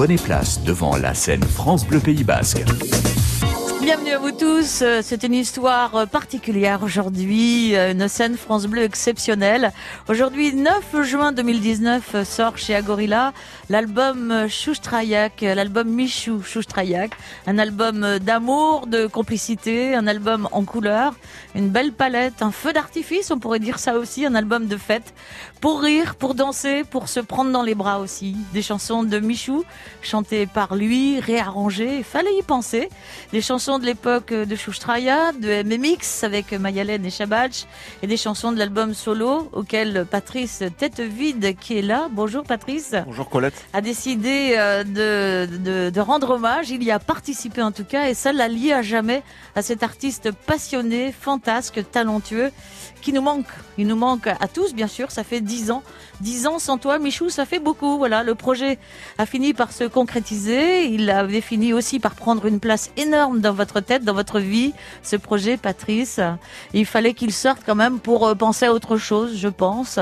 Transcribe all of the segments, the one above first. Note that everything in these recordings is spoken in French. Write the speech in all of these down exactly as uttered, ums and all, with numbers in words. Prenez place devant la scène France Bleu Pays Basque. Bienvenue à vous tous, c'est une histoire particulière aujourd'hui, une scène France Bleu exceptionnelle. Aujourd'hui, neuf juin deux mille dix-neuf, sort chez Agorila l'album Chouchtraiak, l'album Michou Chouchtraiak, un album d'amour, de complicité, un album en couleurs, une belle palette, un feu d'artifice, on pourrait dire ça aussi, un album de fête, pour rire, pour danser, pour se prendre dans les bras aussi. Des chansons de Michou, chantées par lui, réarrangées, il fallait y penser. Des chansons de l'époque de Chouchtraya, de M M X avec Mayalène et Chabache, et des chansons de l'album solo auquel Patrice Tétévide, qui est là, bonjour Patrice. Bonjour Colette. A décidé de, de, de rendre hommage, il y a participé en tout cas, et ça l'a lié à jamais à cet artiste passionné, fantasque, talentueux, qui nous manque. Il nous manque à tous, bien sûr, ça fait dix ans. Dix ans sans toi, Michou, ça fait beaucoup. Voilà, le projet a fini par se concrétiser, il avait fini aussi par prendre une place énorme dans votre tête, dans votre vie, ce projet, Patrice. Il fallait qu'il sorte quand même pour penser à autre chose, je pense.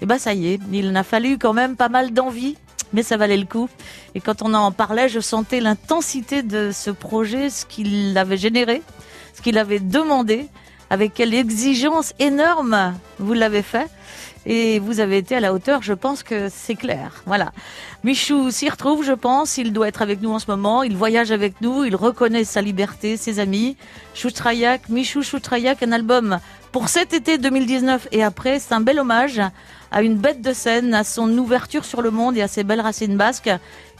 Et ben ça y est, il n'a fallu quand même pas mal d'envie, mais ça valait le coup. Et quand on en parlait, je sentais l'intensité de ce projet, ce qu'il avait généré, ce qu'il avait demandé, avec quelle exigence énorme vous l'avez fait. Et vous avez été à la hauteur, je pense que c'est clair. Voilà. Michou s'y retrouve, je pense. Il doit être avec nous en ce moment. Il voyage avec nous. Il reconnaît sa liberté, ses amis. Chouchtraiak, Michou Chouchtraiak, un album pour cet été deux mille dix-neuf et après. C'est un bel hommage à une bête de scène, à son ouverture sur le monde et à ses belles racines basques.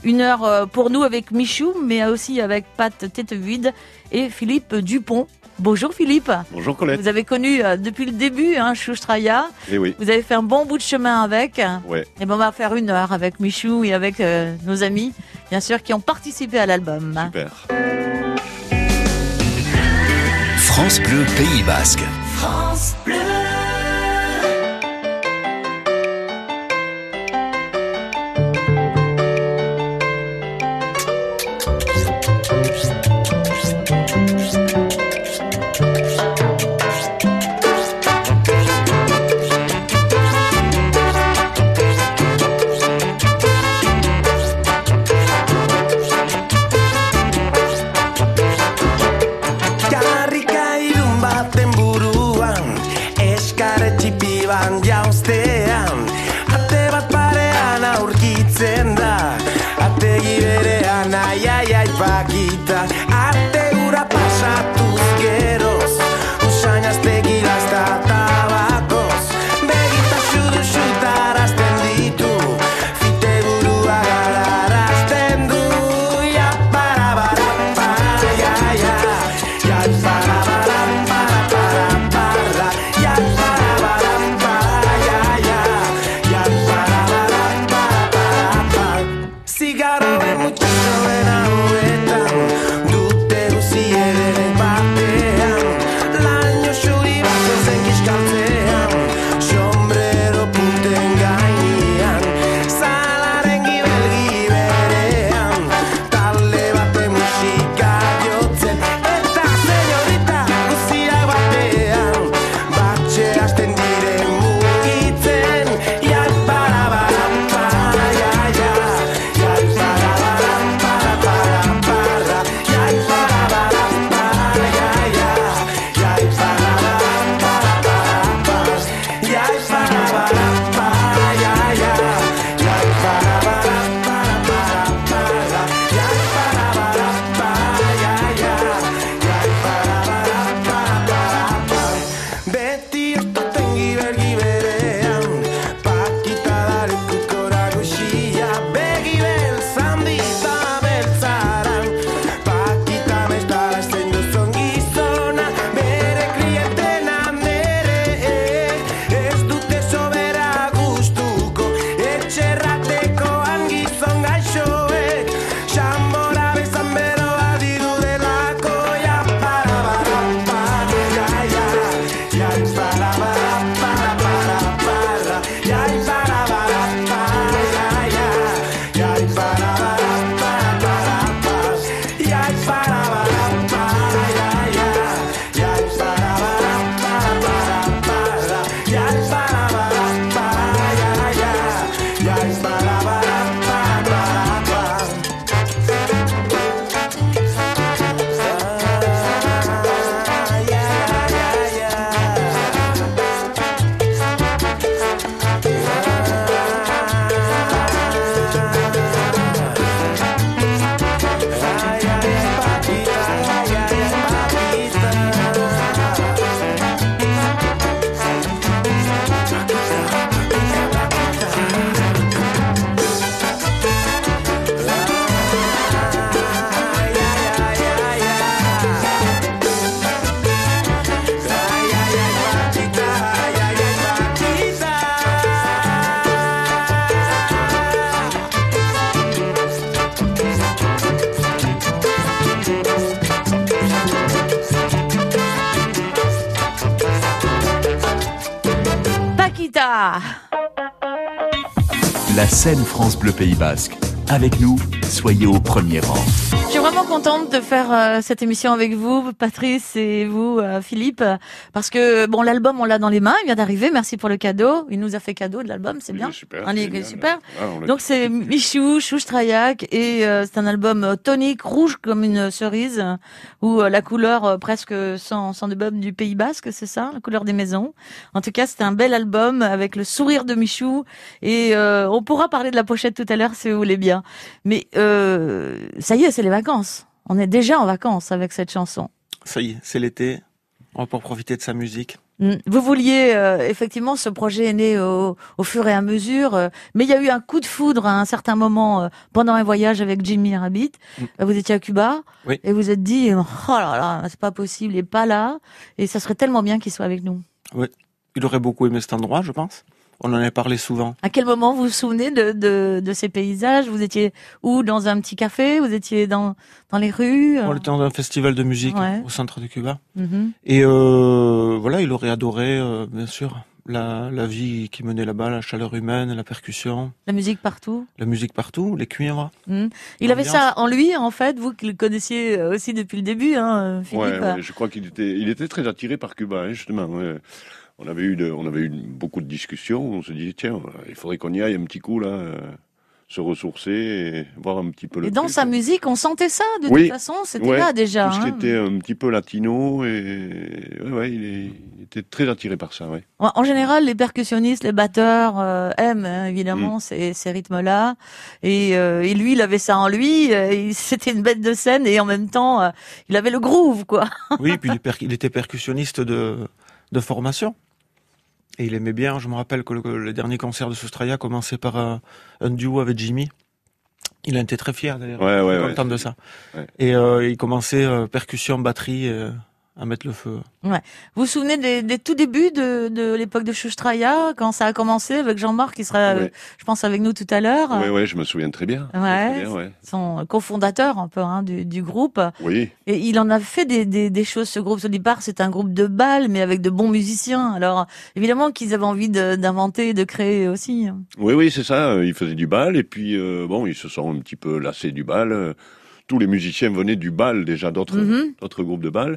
Une heure pour nous avec Michou, mais aussi avec Pat Tétévide et Philippe Dupont. Bonjour Philippe. Bonjour Colette. Vous avez connu euh, depuis le début hein, Chouchtraya. Et oui. Vous avez fait un bon bout de chemin avec. Ouais. Et ben on va faire une heure avec Michou et avec euh, nos amis, bien sûr, qui ont participé à l'album. Super. France Bleu Pays Basque. France Bleu. la scène France Bleu Pays Basque. Avec nous, soyez au premier rang. Je suis vraiment contente de faire euh, cette émission avec vous, Patrice, et vous, euh, Philippe, parce que bon, l'album, on l'a dans les mains, il vient d'arriver, merci pour le cadeau. Il nous a fait cadeau de l'album, c'est oui, bien. Super. Un livre super. Ah, donc c'est Michou, Chouchtraiak, et euh, c'est un album tonique, rouge comme une cerise, où euh, la couleur euh, presque sans, sans de bob du Pays Basque, c'est ça, la couleur des maisons. En tout cas, c'était un bel album avec le sourire de Michou, et euh, on pourra parler de la pochette tout à l'heure si vous voulez bien. Mais euh, ça y est, c'est les vacances. On est déjà en vacances avec cette chanson. Ça y est, c'est l'été. On va pouvoir profiter de sa musique. Vous vouliez, euh, effectivement, ce projet est né au, au fur et à mesure, euh, mais il y a eu un coup de foudre à un certain moment, euh, pendant un voyage avec Jimmy Arrabit. Mm. Vous étiez à Cuba, oui. Et vous êtes dit, oh là là, c'est pas possible, il n'est pas là, et ça serait tellement bien qu'il soit avec nous. Oui, il aurait beaucoup aimé cet endroit, je pense. On en a parlé souvent. À quel moment vous vous souvenez de, de, de ces paysages? Vous étiez où? Dans un petit café? Vous étiez dans, dans les rues? On était dans un festival de musique, ouais, au centre de Cuba. Mm-hmm. Et euh, voilà, il aurait adoré, euh, bien sûr, la, la vie qui menait là-bas, la chaleur humaine, la percussion. La musique partout? La musique partout, les cuivres. Mm. Il avait ça en lui, en fait, vous qui le connaissiez aussi depuis le début, hein, Philippe. Ouais, ouais, je crois qu'il était, il était très attiré par Cuba, hein, justement. Ouais. On avait eu, de, on avait eu beaucoup de discussions, on se disait, tiens, il faudrait qu'on y aille un petit coup, là, euh, se ressourcer, et voir un petit peu le... Et dans truc, sa musique, on sentait ça, de oui, toute façon, c'était ouais, là déjà. Tout ce hein, qui était un petit peu latino, et ouais, ouais, il, est, il était très attiré par ça, ouais. En général, les percussionnistes, les batteurs euh, aiment, hein, évidemment, mmh, ces, ces rythmes-là, et, euh, et lui, il avait ça en lui, euh, c'était une bête de scène, et en même temps, euh, il avait le groove, quoi. Oui, et puis il, per- il était percussionniste de... de formation. Et il aimait bien, je me rappelle que le, le dernier concert de Sustraiak commençait par euh, un duo avec Jimmy. Il a été très fier d'ailleurs, ouais, ouais, ouais, content de ça. Ouais. Et euh, il commençait euh, percussion, batterie, euh, à mettre le feu. Ouais. Vous vous souvenez des, des tout débuts de, de l'époque de Chouchtraya, quand ça a commencé avec Jean-Marc, qui sera, ouais, je pense, avec nous tout à l'heure. Oui, ouais, je me souviens très bien. Ouais, très bien, ouais. Son cofondateur un peu, hein, du, du groupe. Oui. Et il en a fait des, des, des choses, ce groupe. Au départ, c'est un groupe de bal, mais avec de bons musiciens. Alors, évidemment qu'ils avaient envie de, d'inventer, de créer aussi. Oui, oui, c'est ça. Ils faisaient du bal, et puis, euh, bon, ils se sont un petit peu lassés du bal. Tous les musiciens venaient du bal, déjà, d'autres, mm-hmm, d'autres groupes de bal.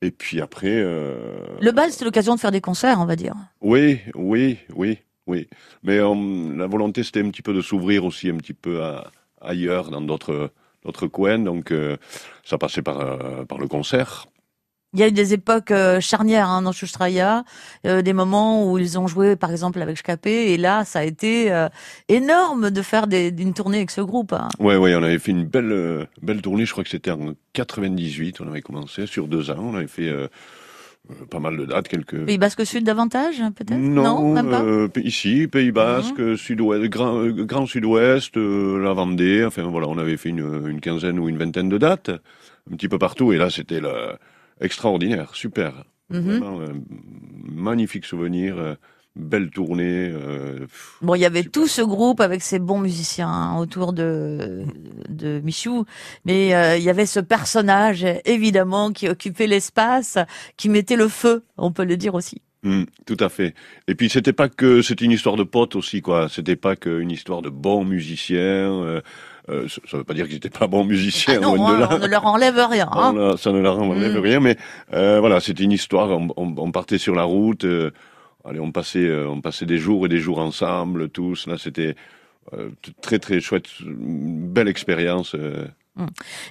Et puis après... Euh... Le bal, c'était l'occasion de faire des concerts, on va dire. Oui, oui, oui, oui. Mais on, la volonté, c'était un petit peu de s'ouvrir aussi un petit peu à, ailleurs, dans d'autres, d'autres coins. Donc, euh, ça passait par, euh, par le concert. Il y a eu des époques euh, charnières, hein, dans Chouchtraya, euh, des moments où ils ont joué, par exemple, avec Scapé, et là, ça a été euh, énorme de faire des, une tournée avec ce groupe. Hein. Ouais, ouais, on avait fait une belle, euh, belle tournée. Je crois que c'était en quatre-vingt-dix-huit. On avait commencé sur deux ans. On avait fait euh, pas mal de dates, quelques. Pays Basque Sud davantage, peut-être. Non, non, même pas. Euh, ici, Pays Basque, mmh, Sud-Ouest, Grand, euh, Grand Sud-Ouest, euh, la Vendée. Enfin voilà, on avait fait une, une quinzaine ou une vingtaine de dates, un petit peu partout. Et là, c'était la extraordinaire, super, mm-hmm, vraiment, euh, magnifique souvenir, euh, belle tournée. Euh, pff, bon, il y avait super, tout ce groupe avec ces bons musiciens, hein, autour de de Michou, mais euh, il y avait ce personnage, évidemment, qui occupait l'espace, qui mettait le feu, on peut le dire aussi. Mmh, tout à fait. Et puis c'était pas que c'était une histoire de potes aussi, quoi. C'était pas qu'une histoire de bons musiciens. Euh, Euh, ça ne veut pas dire qu'ils n'étaient pas bons musiciens. Ah non, loin de là. On ne leur enlève rien. Hein. On a, ça ne leur enlève mmh. rien, mais euh, voilà, c'était une histoire. On, on, on partait sur la route, euh, allez, on passait, euh, on passait des jours et des jours ensemble, tous. Là, c'était euh, très très chouette, une belle expérience. Euh.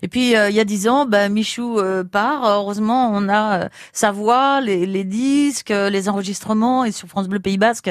Et puis euh, il y a dix ans, bah, Michou euh, part. Heureusement, on a euh, sa voix, les, les disques, euh, les enregistrements, et sur France Bleu Pays Basque,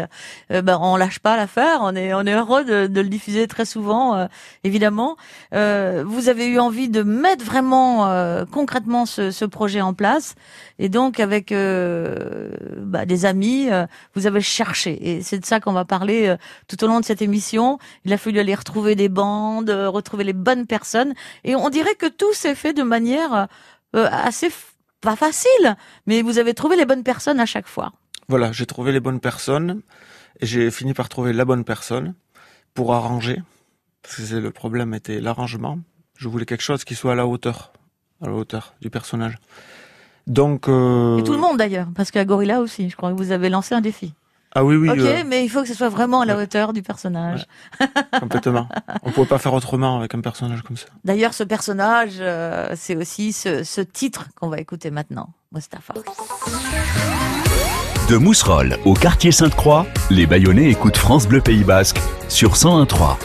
euh, bah, on lâche pas l'affaire. On est, on est heureux de, de le diffuser très souvent, euh, évidemment. Euh, vous avez eu envie de mettre vraiment euh, concrètement ce, ce projet en place, et donc avec euh, bah, des amis, euh, vous avez cherché. Et c'est de ça qu'on va parler euh, tout au long de cette émission. Il a fallu aller retrouver des bandes, euh, retrouver les bonnes personnes. Et on dirait que tout s'est fait de manière euh, assez, f- pas facile, mais vous avez trouvé les bonnes personnes à chaque fois. Voilà, j'ai trouvé les bonnes personnes, et j'ai fini par trouver la bonne personne pour arranger, parce que c'est, le problème était l'arrangement. Je voulais quelque chose qui soit à la hauteur, à la hauteur du personnage. Donc, euh... Et tout le monde d'ailleurs, parce qu'à Agorila aussi, je crois que vous avez lancé un défi. Ah oui, oui. Ok, euh... mais il faut que ce soit vraiment à la ouais. hauteur du personnage. Ouais. Complètement. On ne pouvait pas faire autrement avec un personnage comme ça. D'ailleurs, ce personnage, euh, c'est aussi ce, ce titre qu'on va écouter maintenant, Mustapha. De Mousserolles au quartier Sainte-Croix, les Bayonnais écoutent France Bleu Pays Basque sur cent un point trois.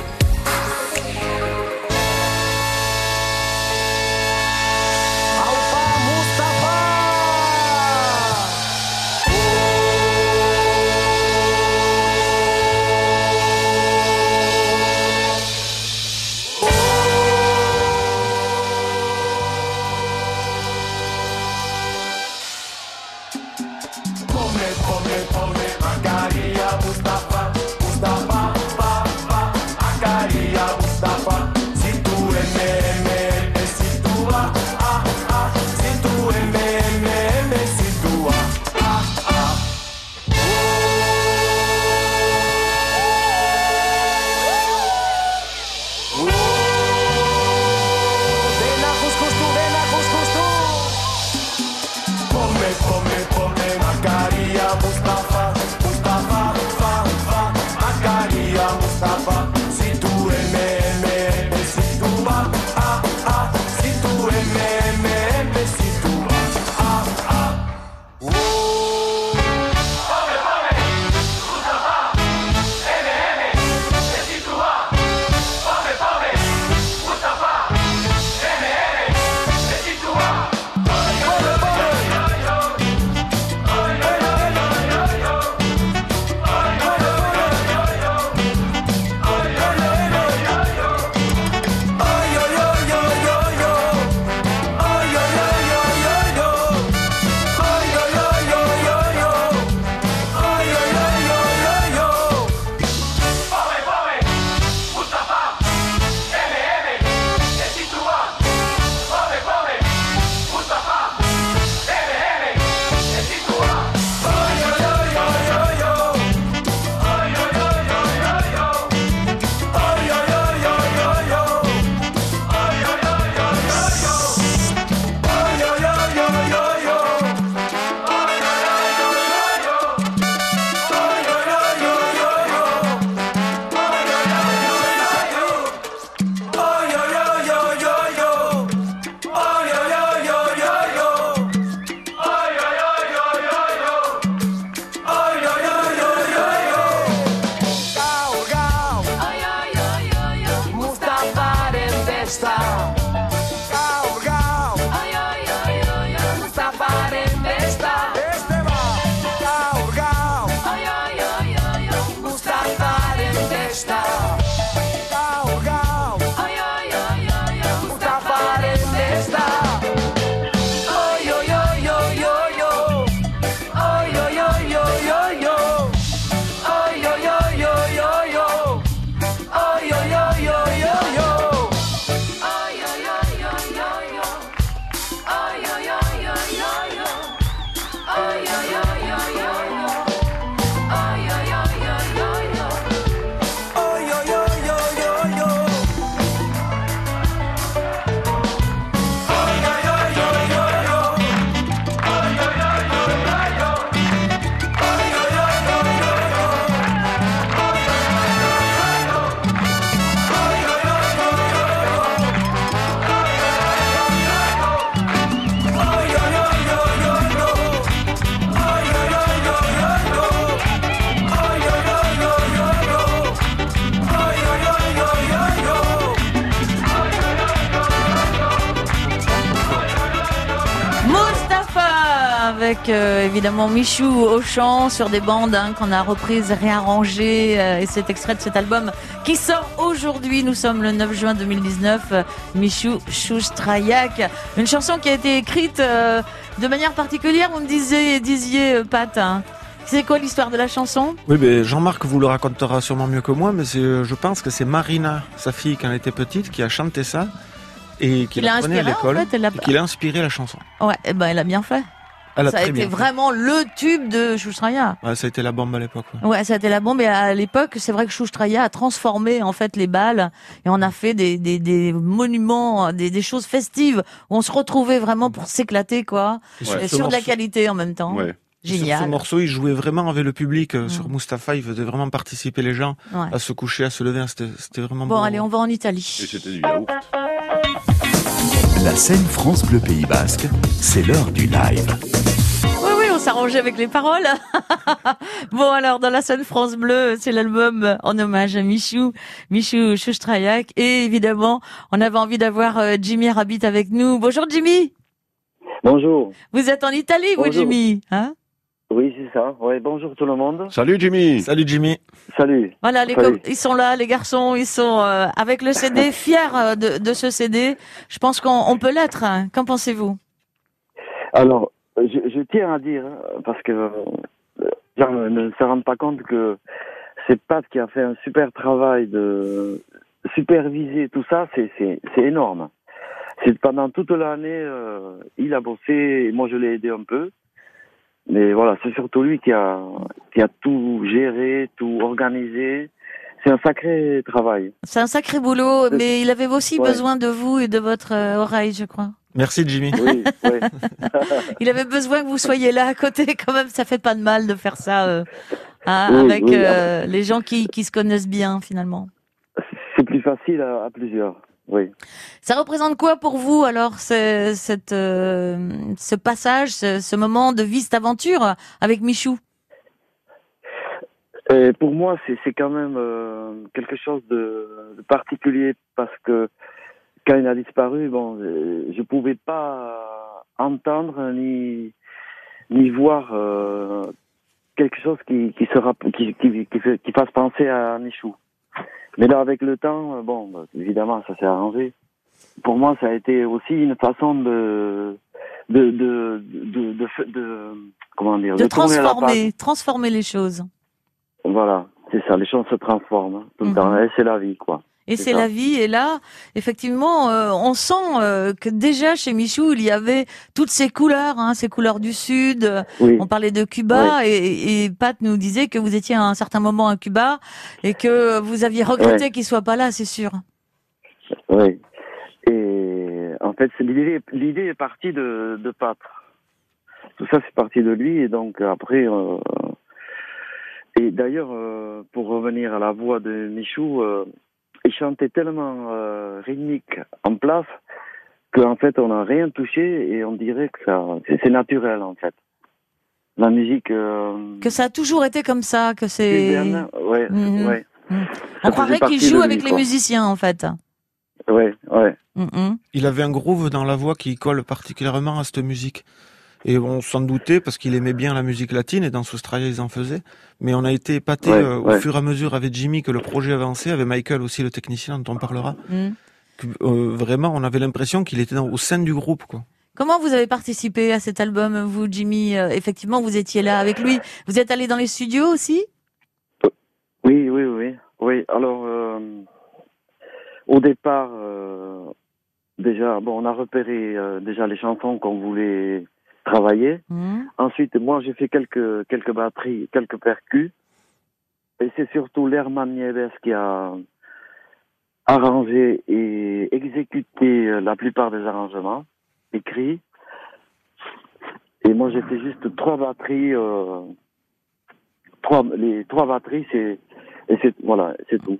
Avec euh, évidemment Michou au chant sur des bandes hein, qu'on a reprises, réarrangées euh, et cet extrait de cet album qui sort aujourd'hui. Nous sommes le neuf juin deux mille dix-neuf, euh, Michou Chouchtraiak, une chanson qui a été écrite euh, de manière particulière, vous me disiez, disiez euh, Pat, hein. C'est quoi l'histoire de la chanson? Oui, ben Jean-Marc vous le racontera sûrement mieux que moi, mais c'est, je pense que c'est Marina, sa fille quand elle était petite, qui a chanté ça et qui l'a apprenait à l'école, en fait, elle a... et qui l'a inspiré la chanson. Ouais, et ben elle a bien fait. Elle a ça a été vraiment fait. Le tube de Chouchtraya. Ouais, ça a été la bombe à l'époque. Ouais. ouais, ça a été la bombe. Et à l'époque, c'est vrai que Chouchtraya a transformé en fait les balles et on a fait des des, des monuments, des, des choses festives où on se retrouvait vraiment pour s'éclater quoi, ouais. et sur de la qualité en même temps. Ouais. Génial. Sur ce morceau, il jouait vraiment avec le public. Mmh. Sur Mustapha, il faisait vraiment participer les gens, ouais, à se coucher, à se lever. C'était, c'était vraiment bon. Bon, allez, on va en Italie. Et c'était du yaourt. La scène France Bleu Pays Basque, c'est l'heure du live. S'arranger avec les paroles. Bon, alors, dans la scène France Bleu, c'est l'album en hommage à Michou, Michou Chouchtraiak. Et évidemment, on avait envie d'avoir Jimmy Arrabit avec nous. Bonjour, Jimmy. Bonjour. Vous êtes en Italie, bonjour, vous, Jimmy, hein? Oui, c'est ça. Ouais, bonjour tout le monde. Salut, Jimmy. Salut, Jimmy. Salut. Voilà, les Salut. Com- ils sont là, les garçons. Ils sont euh, avec le C D, fiers de, de ce C D. Je pense qu'on on peut l'être. Hein. Qu'en pensez-vous? Alors, Je, je tiens à dire, parce que les gens ne se rendent pas compte que c'est Pat qui a fait un super travail de superviser tout ça, c'est, c'est, c'est énorme. C'est pendant toute l'année, euh, il a bossé, et moi je l'ai aidé un peu. Mais voilà, c'est surtout lui qui a, qui a tout géré, tout organisé. C'est un sacré travail. C'est un sacré boulot, c'est... mais il avait aussi, ouais, besoin de vous et de votre oreille, je crois. Merci, Jimmy. Oui, oui. Il avait besoin que vous soyez là à côté, quand même, ça fait pas de mal de faire ça euh, hein, oui, avec oui, euh, oui. les gens qui, qui se connaissent bien, finalement. C'est plus facile à, à plusieurs, oui. Ça représente quoi pour vous, alors, ce, cette, euh, ce passage, ce, ce moment de vie, cette aventure avec Michou? Et pour moi, c'est, c'est quand même euh, quelque chose de, de particulier, parce que quand il a disparu, bon, je pouvais pas entendre ni ni voir euh, quelque chose qui qui sera qui qui qui, qui fasse penser à Michou. Mais là, avec le temps, bon, évidemment, ça s'est arrangé. Pour moi, ça a été aussi une façon de de de de de, de, de comment dire de, de transformer transformer les choses. Voilà, c'est ça. Les choses se transforment tout le mmh. temps. Et c'est la vie, quoi. Et c'est, c'est la vie, et là, effectivement, euh, on sent euh, que déjà chez Michou, il y avait toutes ces couleurs, hein, ces couleurs du Sud, oui. on parlait de Cuba, oui. et, et Pat nous disait que vous étiez à un certain moment à Cuba, et que vous aviez regretté oui. qu'il soit pas là, c'est sûr. Oui, et en fait, c'est, l'idée, l'idée est partie de, de Pat. Tout ça, c'est parti de lui, et donc après... Euh, et d'ailleurs, euh, pour revenir à la voix de Michou... Euh, il chantait tellement euh, rythmique en place qu'en fait on n'a rien touché et on dirait que ça c'est, c'est naturel en fait. La musique euh... que ça a toujours été comme ça, que c'est. Cubaine, ouais, mmh. ouais. Mmh. On croirait qu'il joue avec lui, les quoi. musiciens en fait. Ouais, ouais. Mmh. Il avait un groove dans la voix qui colle particulièrement à cette musique. Et on s'en doutait parce qu'il aimait bien la musique latine et dans Sustraiak ils en faisaient. Mais on a été épatés ouais, euh, ouais. au fur et à mesure avec Jimmy que le projet avançait, avec Michael aussi le technicien dont on parlera. Mm. Que, euh, vraiment, on avait l'impression qu'il était dans, au sein du groupe, quoi. Comment vous avez participé à cet album, vous, Jimmy? euh, Effectivement, vous étiez là avec lui. Vous êtes allé dans les studios aussi? Oui, oui, oui. Oui. Alors, euh, au départ, euh, déjà, bon, on a repéré euh, déjà les chansons qu'on voulait travailler. Mmh. Ensuite, moi, j'ai fait quelques quelques batteries, quelques percus. Et c'est surtout Lerman Nieves qui a arrangé et exécuté la plupart des arrangements écrits. Et moi, j'ai fait juste trois batteries. Euh, trois les trois batteries, c'est et c'est voilà, c'est tout.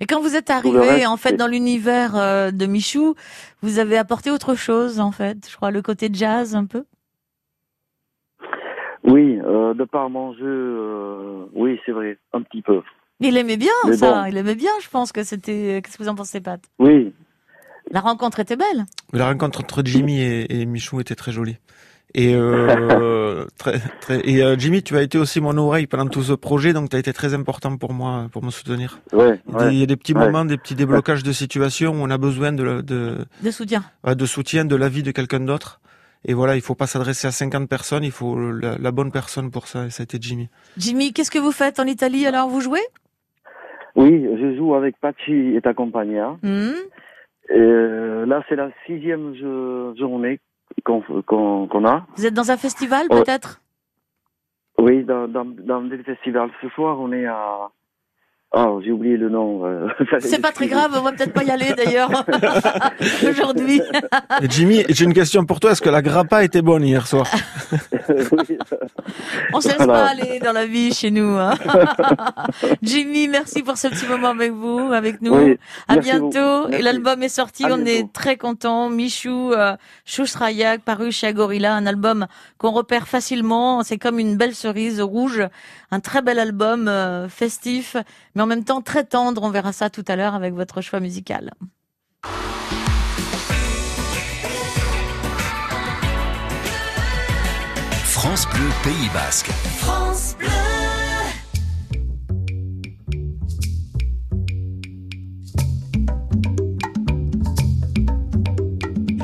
Et quand vous êtes arrivé reste, en fait c'est... dans l'univers euh, de Michou, vous avez apporté autre chose en fait, je crois, le côté jazz un peu. Oui, euh, de par mon jeu, euh, oui, c'est vrai, un petit peu. Il aimait bien, mais ça, bon. il aimait bien, je pense que c'était... Qu'est-ce que vous en pensez, Pat? Oui. La rencontre était belle. La rencontre entre Jimmy et, et Michou était très jolie. Et, euh, très, très... et euh, Jimmy, tu as été aussi mon oreille pendant tout ce projet, donc tu as été très important pour moi, pour me soutenir. Ouais, il, ouais, il y a des petits ouais. moments, des petits déblocages de situation où on a besoin de... De, de soutien. Euh, de soutien, de l'avis de quelqu'un d'autre. Et voilà, il faut pas s'adresser à cinquante personnes, il faut la, la bonne personne pour ça, et ça a été Jimmy. Jimmy, qu'est-ce que vous faites en Italie alors? Vous jouez? Oui, je joue avec Pachi et ta compagnia. Mmh. Euh, là, c'est la sixième je, journée qu'on, qu'on, qu'on a. Vous êtes dans un festival peut-être? euh, Oui, dans, dans, dans des festivals. Ce soir, on est à... Oh, j'ai oublié le nom. C'est pas très grave, on va peut-être pas y aller d'ailleurs aujourd'hui. Jimmy, j'ai une question pour toi. Est-ce que la grappa était bonne hier soir? Oui. On ne se laisse voilà. pas aller dans la vie chez nous. Hein. Jimmy, merci pour ce petit moment avec vous, avec nous. Oui, à bientôt. Et l'album est sorti, à on bientôt. Est très contents. Michou, euh, Chouchtraya, paru chez Agorila, un album qu'on repère facilement. C'est comme une belle cerise rouge, un très bel album euh, festif, mais en même temps très tendre. On verra ça tout à l'heure avec votre choix musical. France Bleu Pays Basque. France Bleu.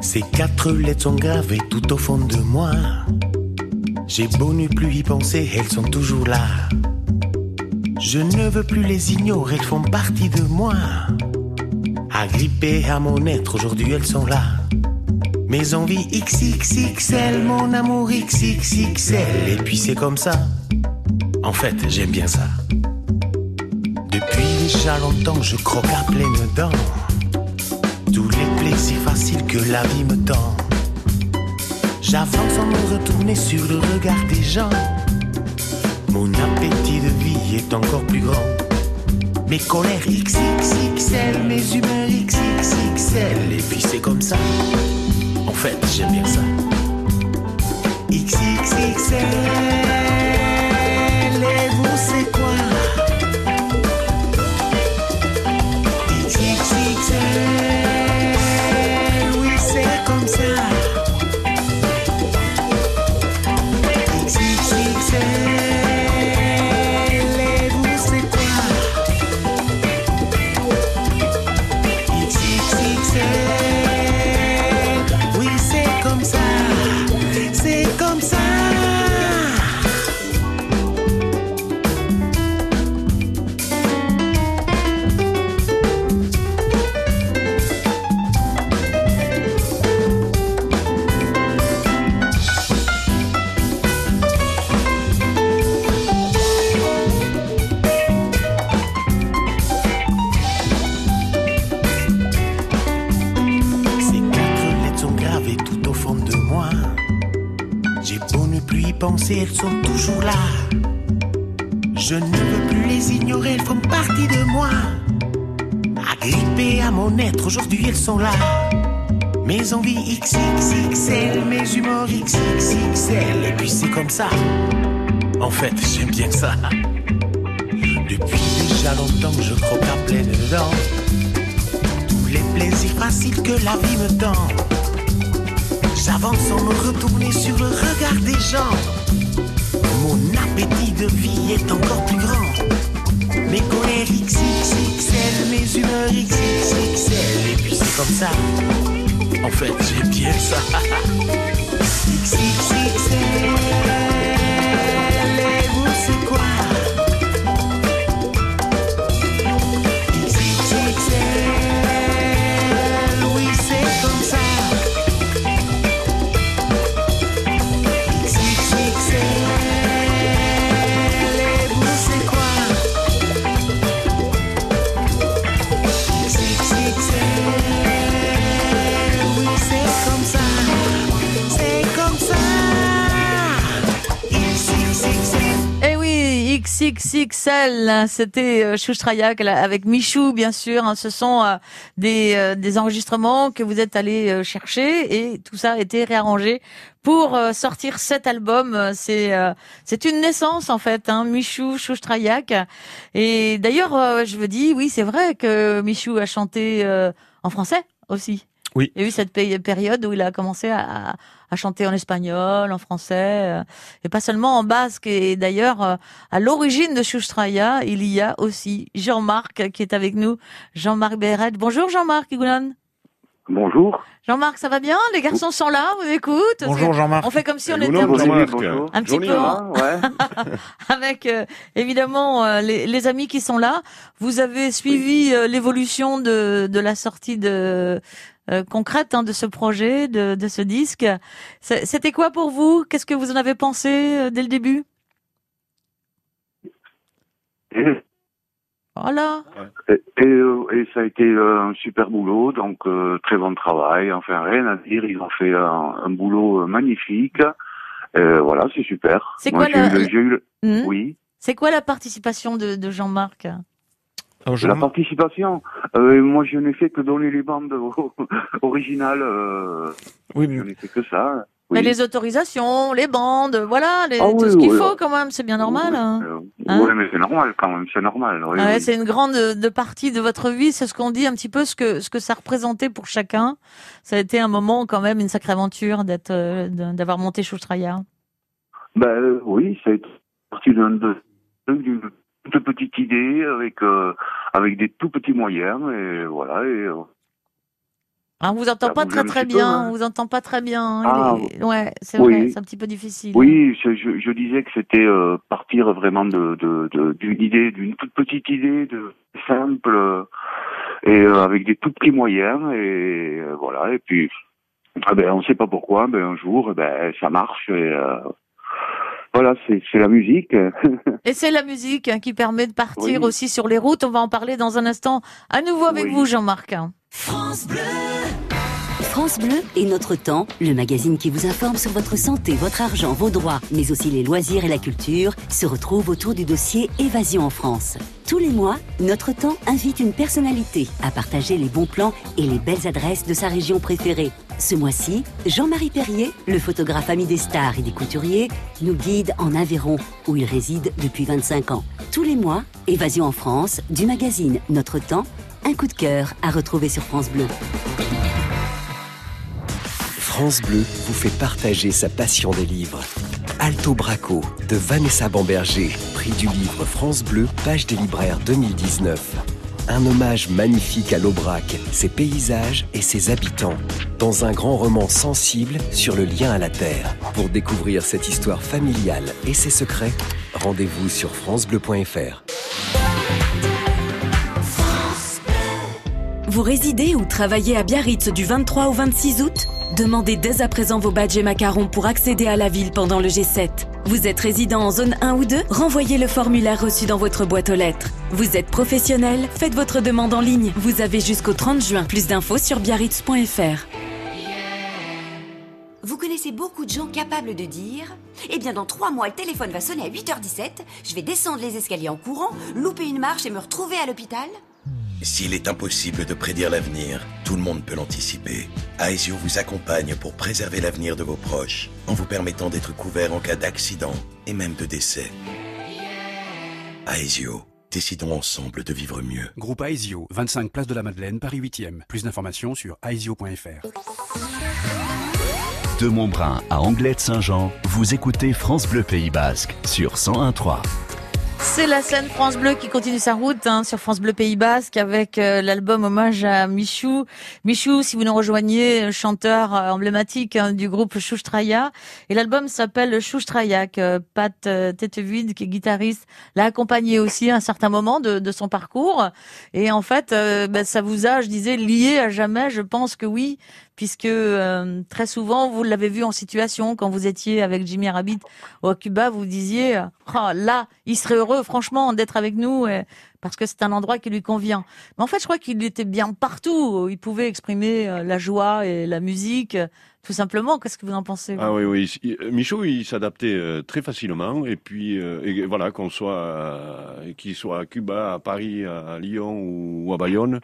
Ces quatre lettres sont gravées tout au fond de moi. J'ai beau ne plus y penser, elles sont toujours là. Je ne veux plus les ignorer, elles font partie de moi. Agrippées à mon être, aujourd'hui elles sont là. Mes envies X X X L, mon amour X X X L. Et puis c'est comme ça, en fait j'aime bien ça. Depuis déjà longtemps je croque à pleines dents tous les plaisirs faciles que la vie me tend. J'avance sans me retourner sur le regard des gens. Mon appétit de vie est encore plus grand. Mes colères X X X L, mes humeurs X X X L. Et puis c'est comme ça, en fait, j'aime bien ça. X X X L, et vous c'est quoi? X X X L, oui c'est comme ça. X X X L, et vous c'est quoi? X X X L. Elles sont toujours là. Je ne veux plus les ignorer, elles font partie de moi. Agrippées à mon être, aujourd'hui elles sont là. Mes envies X X X L, mes humeurs X X X L. Et puis c'est comme ça, en fait j'aime bien ça. Depuis déjà longtemps je croque à pleines dents tous les plaisirs faciles que la vie me tend. J'avance sans me retourner sur le regard des gens. Mon appétit de vie est encore plus grand. Mes colères X X X L, mes humeurs X X X L. Et puis c'est comme ça, en fait j'aime bien ça. X X X L, et vous c'est quoi? X X X L, oui c'est comme ça. X X X L, c'était Chouchtraiak avec Michou, bien sûr. Ce sont des, des enregistrements que vous êtes allés chercher et tout ça a été réarrangé pour sortir cet album. C'est c'est une naissance en fait, hein, Michou, Chouchtraiak. Et d'ailleurs, je me dis, oui, c'est vrai que Michou a chanté en français aussi. Oui. Il y a eu cette période où il a commencé à, à chanter en espagnol, en français, et pas seulement en basque. Et d'ailleurs, à l'origine de Chouchtraya, il y a aussi Jean-Marc qui est avec nous, Jean-Marc Berretch. Bonjour Jean-Marc Igoulan. Bonjour. Jean-Marc, ça va bien? Les garçons sont là, on écoute. Bonjour Jean-Marc. On fait comme si on était bonjour, un petit, bonjour. Un petit Journée, peu. Hein, ouais. Avec euh, évidemment euh, les, les amis qui sont là. Vous avez suivi oui. euh, l'évolution de, de la sortie de euh, concrète hein, de ce projet, de, de ce disque. C'est, c'était quoi pour vous? Qu'est-ce que vous en avez pensé euh, dès le début? Voilà. Et, et, et ça a été un super boulot, donc euh, très bon travail, enfin rien à dire, ils ont fait un, un boulot magnifique. Euh, voilà, c'est super. C'est quoi, la... eu, eu le... mmh. oui. C'est quoi la participation de, de Jean-Marc? Alors, Jean... La participation euh, moi, je n'ai fait que donner les bandes originales. Euh... Oui, mais... Je n'ai fait que ça. Oui. Mais les autorisations, les bandes, voilà, les, ah, oui, tout ce qu'il oui, faut oui. quand même, c'est bien normal. Oui, hein. euh, hein oui mais c'est normal quand même, c'est normal. Oui, ouais, oui. C'est une grande de partie de votre vie, c'est ce qu'on dit un petit peu, ce que ce que ça représentait pour chacun. Ça a été un moment quand même, une sacrée aventure d'être, euh, d'avoir monté Chouchtraya. Ben euh, oui, ça a été partie d'une toute petite idée avec euh, avec des tout petits moyens et voilà. Et, euh... On vous entend pas très très bien, on vous entend pas très bien. Ah, est... Ouais, c'est oui. vrai, c'est un petit peu difficile. Oui, je, je disais que c'était euh, partir vraiment de, de, de, d'une idée, d'une toute petite idée, de simple, euh, et euh, avec des tout petits moyens, et euh, voilà, et puis, ah ben, on sait pas pourquoi, ben, un jour, ben, ça marche, et euh, voilà, c'est la musique. Et c'est la musique hein, qui permet de partir oui. aussi sur les routes, on va en parler dans un instant à nouveau avec oui. vous Jean-Marc. France Bleu. France Bleu et Notre Temps, le magazine qui vous informe sur votre santé, votre argent, vos droits, mais aussi les loisirs et la culture, se retrouve autour du dossier Évasion en France. Tous les mois, Notre Temps invite une personnalité à partager les bons plans et les belles adresses de sa région préférée. Ce mois-ci, Jean-Marie Perrier, le photographe ami des stars et des couturiers, nous guide en Aveyron, où il réside depuis vingt-cinq ans. Tous les mois, Évasion en France, du magazine Notre Temps, un coup de cœur à retrouver sur France Bleu. France Bleu vous fait partager sa passion des livres. Alto Braco de Vanessa Bamberger, prix du livre France Bleu, page des libraires deux mille dix-neuf. Un hommage magnifique à l'Aubrac, ses paysages et ses habitants, dans un grand roman sensible sur le lien à la terre. Pour découvrir cette histoire familiale et ses secrets, rendez-vous sur francebleu point fr. Vous résidez ou travaillez à Biarritz du vingt-trois au vingt-six août? Demandez dès à présent vos badges et macarons pour accéder à la ville pendant le G sept. Vous êtes résident en zone un ou deux? Renvoyez le formulaire reçu dans votre boîte aux lettres. Vous êtes professionnel? Faites votre demande en ligne. Vous avez jusqu'au trente juin. Plus d'infos sur biarritz point fr. Vous connaissez beaucoup de gens capables de dire « Eh bien, dans trois mois, le téléphone va sonner à huit heures dix-sept, je vais descendre les escaliers en courant, louper une marche et me retrouver à l'hôpital ?» S'il est impossible de prédire l'avenir, tout le monde peut l'anticiper. Aesio vous accompagne pour préserver l'avenir de vos proches, en vous permettant d'être couvert en cas d'accident et même de décès. Aesio, décidons ensemble de vivre mieux. Groupe Aesio, vingt-cinq Place de la Madeleine, Paris huitième. Plus d'informations sur aesio point fr. De Montbrun à Anglet-Saint-Jean, vous écoutez France Bleu Pays Basque sur cent un point trois. C'est la scène France Bleu qui continue sa route hein, sur France Bleu Pays Basque avec euh, l'album hommage à Michou. Michou, si vous nous rejoignez, chanteur euh, emblématique hein, du groupe Chouchtraya. Et l'album s'appelle Chouchtraiak. Euh, Pat euh, Tétévide, qui est guitariste, l'a accompagné aussi à un certain moment de, de son parcours. Et en fait, euh, bah, ça vous a, je disais, lié à jamais, je pense que oui. Puisque euh, très souvent, vous l'avez vu en situation, quand vous étiez avec Jimmy Arrabit au Cuba, vous disiez oh, « là, il serait heureux franchement d'être avec nous euh, parce que c'est un endroit qui lui convient ». Mais en fait, je crois qu'il était bien partout, il pouvait exprimer euh, la joie et la musique, euh, tout simplement. Qu'est-ce que vous en pensez vous? Ah oui, oui. Michou, il s'adaptait euh, très facilement et puis euh, et, voilà, qu'on soit, euh, qu'il soit à Cuba, à Paris, à Lyon ou à Bayonne,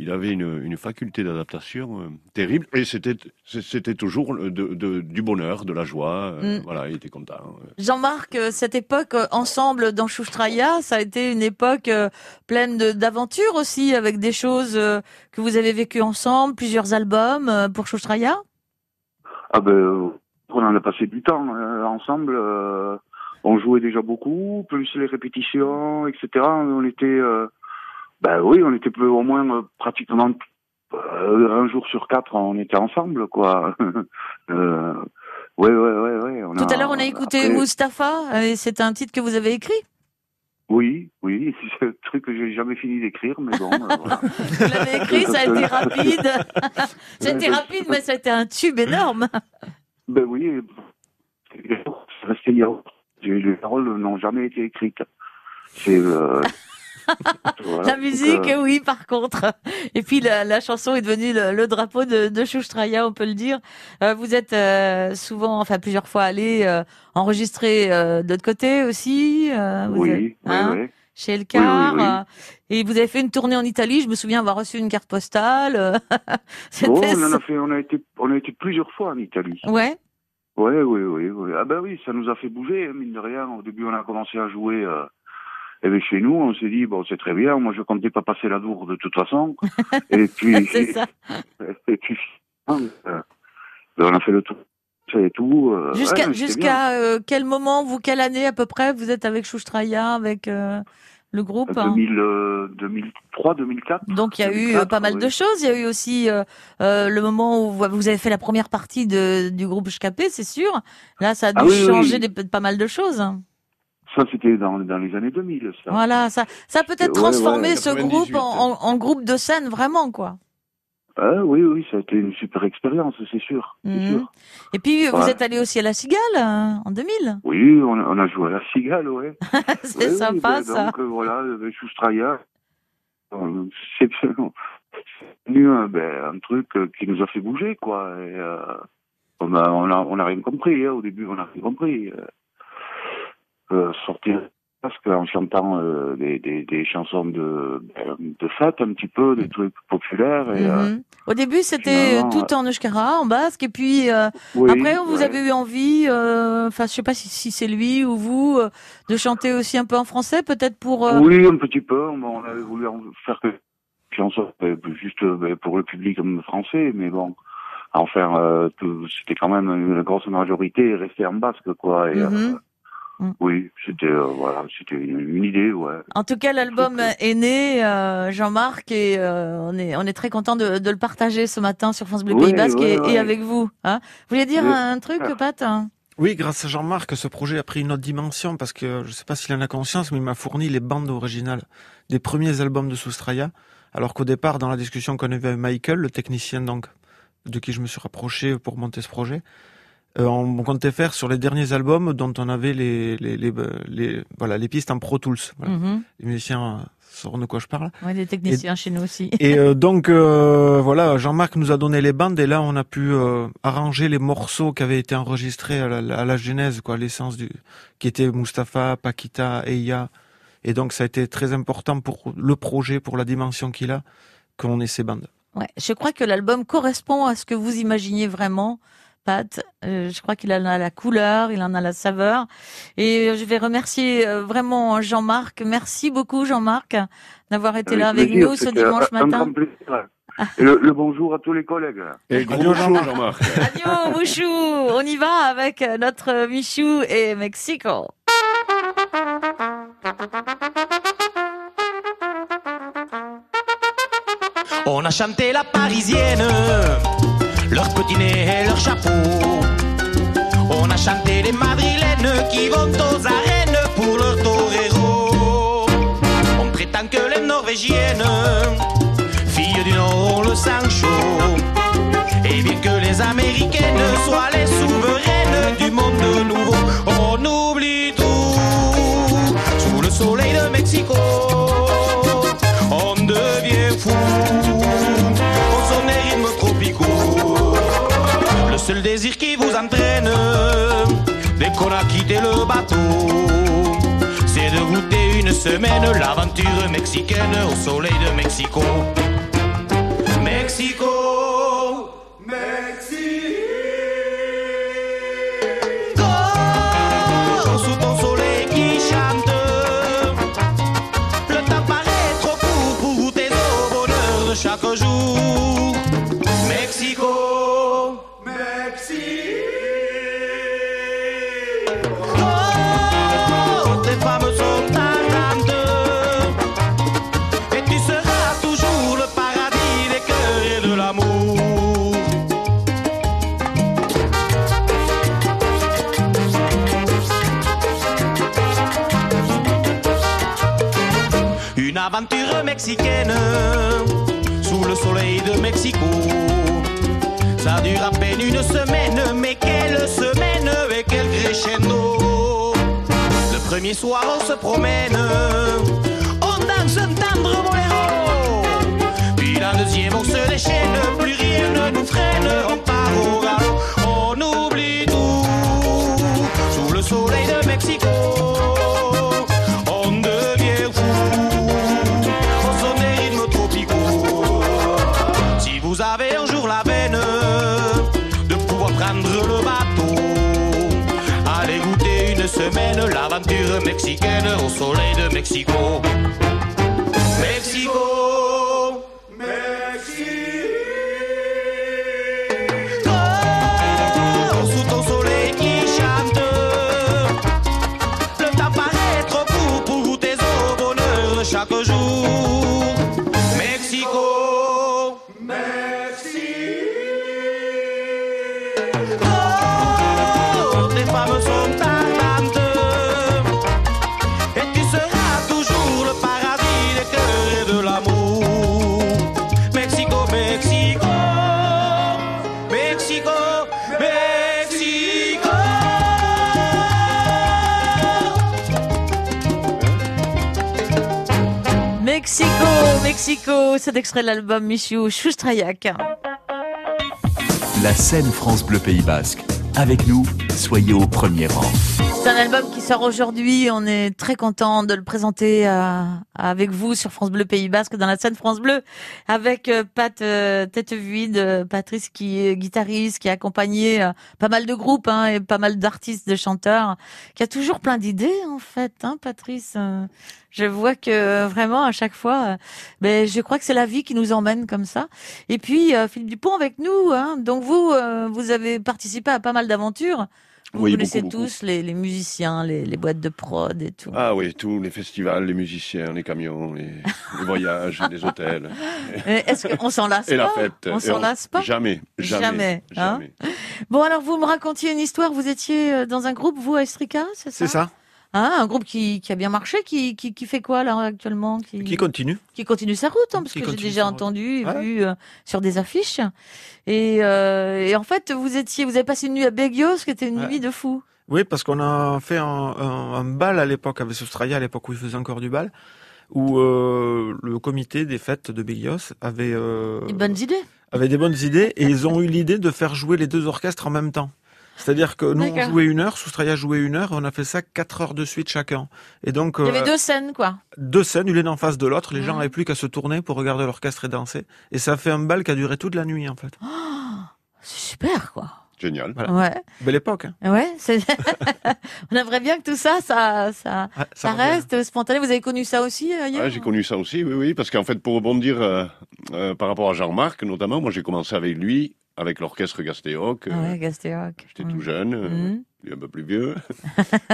il avait une, une faculté d'adaptation euh, terrible et c'était c'était toujours de, de, du bonheur, de la joie. Euh, mm. Voilà, il était content. Jean-Marc, cette époque ensemble dans Chouchtraya, ça a été une époque euh, pleine d'aventures aussi, avec des choses euh, que vous avez vécues ensemble, plusieurs albums euh, pour Chouchtraya. Ah ben, on en a passé du temps euh, ensemble. Euh, on jouait déjà beaucoup, plus les répétitions, et cetera. On était euh... Ben oui, on était plus, au moins euh, pratiquement euh, un jour sur quatre, on était ensemble, quoi. euh, ouais, ouais, ouais, ouais. On Tout a, à l'heure, on a écouté après... Mustapha, et c'est un titre que vous avez écrit. Oui, oui, c'est un truc que j'ai jamais fini d'écrire, mais bon. Euh, voilà. Vous l'avez écrit, ça a été rapide. C'était rapide, mais ça a été un tube énorme. Ben oui, les paroles n'ont jamais été écrites. C'est... Euh... Voilà, la musique, donc, euh... oui, par contre. Et puis la, la chanson est devenue le, le drapeau de, de Chouchtraya, on peut le dire. Euh, vous êtes euh, souvent, enfin plusieurs fois allé euh, enregistrer euh, de l'autre côté aussi. Euh, vous oui, êtes, oui, hein, oui. Chez Elkar. Oui, oui, oui. Et vous avez fait une tournée en Italie. Je me souviens avoir reçu une carte postale. Bon, on en a fait, on a été, on a été plusieurs fois en Italie. Ouais. Oui, oui, oui, oui. Ah ben oui, ça nous a fait bouger, hein, mine de rien. Au début, on a commencé à jouer euh, et bien chez nous. On s'est dit, bon, c'est très bien, moi je comptais pas passer la Dour de toute façon. Et puis, c'est ça. Et puis, euh, on a fait le tour et tout. Euh, jusqu'à ouais, jusqu'à euh, quel moment, vous, quelle année à peu près, vous êtes avec Chouchtraya, avec euh, le groupe deux mille, hein. euh, deux mille trois, deux mille quatre. Donc il y a deux mille quatre, eu pas mal oui. de choses. Il y a eu aussi euh, euh, le moment où vous avez fait la première partie de, du groupe Scapé, c'est sûr. Là, ça a dû ah, oui, changer oui. Des, pas mal de choses. Ça, c'était dans, dans les années deux mille. Ça. Voilà, ça, ça a peut-être transformé ouais, ouais, ce groupe en, en, en groupe de scène, vraiment, quoi. Euh, oui, oui, ça a été une super expérience, c'est sûr, mmh. sûr. Et puis, vous ouais. êtes allé aussi à La Cigale, euh, en deux mille. Oui, on, on a joué à La Cigale, ouais. C'est ouais, sympa, oui, ben, ça. Donc, euh, voilà, le Chouchtraya, c'est venu ben, un truc qui nous a fait bouger, quoi. Et, euh, on a, on a, on a rien compris, hein, au début, on a rien compris. Euh, sortir... Parce qu'en chantant euh, des, des, des chansons de, de fête, un petit peu, des trucs populaires. Et, mm-hmm. euh, Au début, c'était tout en euskara, en basque, et puis euh, oui, après, vous ouais. avez eu envie, enfin, euh, je sais pas si, si c'est lui ou vous, euh, de chanter aussi un peu en français, peut-être pour... Euh... Oui, un petit peu, on avait voulu en faire que chanson, juste pour le public français, mais bon, en faire, euh, c'était quand même une grosse majorité, rester en basque, quoi, et... Mm-hmm. Euh, Mmh. Oui, c'était euh, voilà, c'était une, une idée, ouais. En tout cas, l'album est né, euh, Jean-Marc, et euh, on est on est très content de, de le partager ce matin sur France Bleu Pays Basque ouais, et, ouais. et avec vous. Hein, vous voulez dire un, un truc, Pat? Oui, grâce à Jean-Marc, ce projet a pris une autre dimension parce que je sais pas s'il en a conscience, mais il m'a fourni les bandes originales des premiers albums de Sustraiak. Alors qu'au départ, dans la discussion qu'on avait avec Michael, le technicien donc de qui je me suis rapproché pour monter ce projet. Euh, on comptait faire sur les derniers albums dont on avait les, les, les, les, voilà, les pistes en Pro Tools. Voilà. Mm-hmm. Les musiciens sauront de quoi je parle. Oui, les techniciens et, chez nous aussi. Et euh, donc, euh, voilà, Jean-Marc nous a donné les bandes et là, on a pu euh, arranger les morceaux qui avaient été enregistrés à la, à la genèse, quoi, l'essence du, qui était Mustapha, Paquita, Eya. Et donc, ça a été très important pour le projet, pour la dimension qu'il a, qu'on ait ces bandes. Ouais, je crois que l'album correspond à ce que vous imaginiez vraiment. Pat, euh, je crois qu'il en a la couleur, il en a la saveur. Et je vais remercier euh, vraiment Jean-Marc. Merci beaucoup, Jean-Marc, d'avoir été oui, là avec nous ce dimanche matin. Et le, le bonjour à tous les collègues. Et gros bonjour, Jean-Marc. Adios, Michou. On y va avec notre Michou et Mexico. On a chanté la parisienne. Leur petit nez et leur chapeau. On a chanté les madrilènes qui vont aux arènes pour leur torero. On prétend que les norvégiennes, filles du Nord, ont le sang chaud. Et bien que les américaines soient les souveraines du monde nouveau, on oublie tout sous le soleil de Mexico. On devient fou au son des rythmes tropicaux. Le seul désir qui vous entraîne, dès qu'on a quitté le bateau, c'est de goûter une semaine l'aventure mexicaine au soleil de Mexico. Mexico, Mexico, sous ton soleil qui chante, le temps paraît trop court pour goûter au bonheur de chaque jour. Mexico. Oh, tes femmes sont ardentes et tu seras toujours le paradis des cœurs et de l'amour. Une aventure mexicaine sous le soleil de Mexico. Ça dure à peine une semaine, mais quelle semaine et quel crescendo. Le premier soir on se promène, on danse ce tendre boléro. Puis là le ciel on se déchaîne, plus rien ne nous freine, on part au galop, on oublie tout. Sous le soleil de Mexico, on devient fou, au son des rythmes tropicaux. Si vous avez un jour la veine de pouvoir prendre le bateau, allez goûter une semaine l'aventure mexicaine au soleil de Mexico. Mexico, Mexico, sous ton soleil qui chante, le temps paraît trop court pour goûter au bonheur de chaque jour. Mexico, Mexico, tes femmes sont tardantes et tu seras toujours le paradis. Mexico, Mexico, cet extrait de l'album Michou, Chouchtraiak. La scène France Bleu Pays Basque. Avec nous, soyez au premier rang. C'est un album qui sort aujourd'hui. On est très content de le présenter à, à, avec vous sur France Bleu Pays Basque, dans la scène France Bleu, avec euh, Pat euh, Tétévide, euh, Patrice qui est guitariste, qui a accompagné euh, pas mal de groupes hein, et pas mal d'artistes, de chanteurs, qui a toujours plein d'idées en fait, hein, Patrice. Euh, je vois que euh, vraiment à chaque fois, euh, ben, je crois que c'est la vie qui nous emmène comme ça. Et puis euh, Philippe Dupont avec nous. Hein, donc vous, euh, vous avez participé à pas mal d'aventures. Vous oui, connaissez beaucoup, tous beaucoup. Les, les musiciens, les, les boîtes de prod et tout. Ah oui, tous les festivals, les musiciens, les camions, les, les voyages, les hôtels. Mais est-ce qu'on s'en lasse pas ? Et la fête. On s'en lasse pas ? Jamais, jamais, jamais. Hein jamais. Bon, alors vous me racontiez une histoire. Vous étiez dans un groupe, vous, à Estrika, c'est ça ? C'est ça. Ah, un groupe qui, qui a bien marché, qui, qui, qui fait quoi là actuellement, qui, qui continue Qui continue sa route, hein, parce qui que j'ai déjà entendu et ah. vu euh, sur des affiches. Et, euh, et en fait, vous étiez, vous avez passé une nuit à Begiios, qui était une ouais. nuit de fou. Oui, parce qu'on a fait un, un, un bal à l'époque, avec Sustraiak, à l'époque où il faisait encore du bal, où euh, le comité des fêtes de Begiios avait, euh, des bonnes idées. avait des bonnes idées, et ils ont eu l'idée de faire jouer les deux orchestres en même temps. C'est-à-dire que nous, on jouait une heure, Sustraiak jouait une heure, et on a fait ça quatre heures de suite chacun. Et donc, il y euh, avait deux scènes, quoi. Deux scènes, l'une en face de l'autre, les mmh. gens n'avaient plus qu'à se tourner pour regarder l'orchestre et danser. Et ça a fait un bal qui a duré toute la nuit, en fait. Oh, c'est super, quoi. Génial. Voilà. Ouais. Belle époque. Hein. Ouais, c'est... on aimerait bien que tout ça, ça, ça, ah, ça, ça reste spontané. Vous avez connu ça aussi ailleurs? Ah, j'ai connu ça aussi, oui, oui. Parce qu'en fait, pour rebondir euh, euh, par rapport à Jean-Marc, notamment, moi j'ai commencé avec lui, avec l'orchestre Gastéoc. Ouais, Gastéoc. J'étais mmh. tout jeune, mmh. lui un peu plus vieux.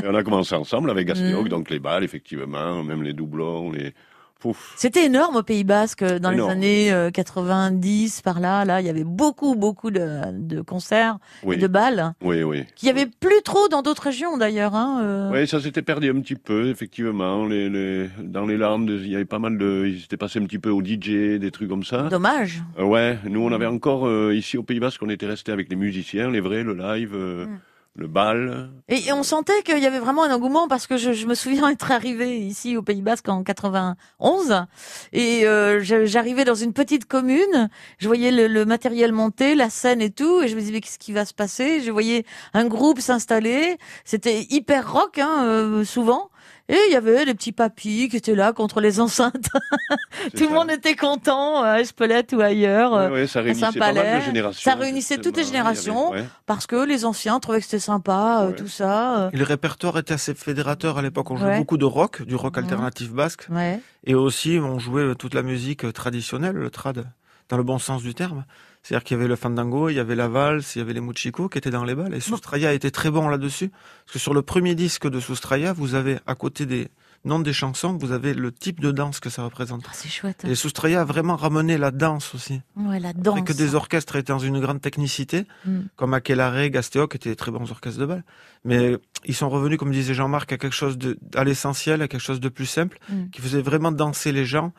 Et on a commencé ensemble avec Gastéoc, mmh. donc les balles, effectivement, même les doublons, les... Pouf. C'était énorme au Pays Basque, dans énorme. les années quatre-vingt-dix, par là, là, il y avait beaucoup, beaucoup de, de concerts, oui. et de balles. Oui, oui. Qu'il n'y avait oui. plus trop dans d'autres régions, d'ailleurs, hein. Euh... Oui, ça s'était perdu un petit peu, effectivement. Les, les... Dans les Landes, il y avait pas mal de, ils s'étaient passés un petit peu au D J, des trucs comme ça. Dommage. Euh, ouais. Nous, on avait encore, euh, ici au Pays Basque, on était restés avec les musiciens, les vrais, le live, euh... mm. le bal. Et on sentait qu'il y avait vraiment un engouement, parce que je, je me souviens être arrivée ici au Pays Basque en quatre-vingt-onze, et euh, j'arrivais dans une petite commune, je voyais le, le matériel monter, la scène et tout, et je me disais mais qu'est-ce qui va se passer? Je voyais un groupe s'installer, c'était hyper rock, hein, euh, souvent. Et il y avait des petits papis qui étaient là contre les enceintes. Tout le monde était content, à Espelette ou ailleurs. Ouais, ouais, ça réunissait pas mal de générations. Ça réunissait toutes les générations, avait, ouais. parce que les anciens trouvaient que c'était sympa, ouais. tout ça. Et le répertoire était assez fédérateur à l'époque. On jouait ouais. beaucoup de rock, du rock ouais. alternatif basque. Ouais. Et aussi, on jouait toute la musique traditionnelle, le trad, dans le bon sens du terme. C'est-à-dire qu'il y avait le fandango, il y avait la valse, il y avait les mouchikos qui étaient dans les balles. Et Sustraiak était très bon là-dessus. Parce que sur le premier disque de Sustraiak, vous avez, à côté des noms des chansons, vous avez le type de danse que ça représente. Oh, c'est chouette. Hein. Et Sustraiak a vraiment ramené la danse aussi. Ouais, la danse. Et que des orchestres étaient dans une grande technicité, mm. comme Akelarre, Gastéoc, qui étaient des très bons orchestres de balles. Mais ils sont revenus, comme disait Jean-Marc, à quelque chose de, à l'essentiel, à quelque chose de plus simple, mm. qui faisait vraiment danser les gens.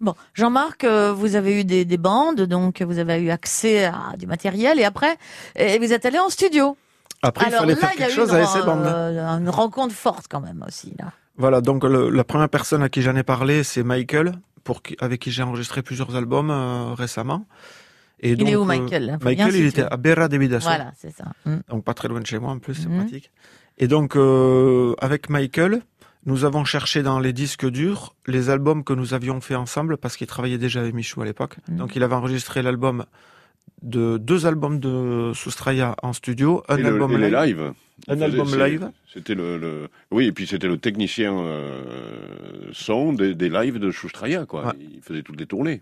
Bon, Jean-Marc, euh, vous avez eu des, des bandes, donc vous avez eu accès à du matériel, et après, et vous êtes allé en studio. Après, alors, il fallait là, faire quelque chose avec ces bandes. Euh, une rencontre forte quand même aussi là. Voilà, donc le, la première personne à qui j'en ai parlé, c'est Michael, pour qui, avec qui j'ai enregistré plusieurs albums euh, récemment. Et il donc, est où Michael hein, Michael, il était à Bera de Bidasoa. Voilà, c'est ça. Mm. Donc pas très loin de chez moi en plus, c'est mm. pratique. Et donc euh, avec Michael, nous avons cherché dans les disques durs les albums que nous avions fait ensemble, parce qu'il travaillait déjà avec Michou à l'époque. Mm. Donc il avait enregistré l'album de deux albums de Sustraiak en studio, un et album le, et live. Les live. Un album live. C'était le, le oui et puis c'était le technicien euh, son des, des lives de Chouchtraya quoi. Ouais. Il faisait toutes les tournées.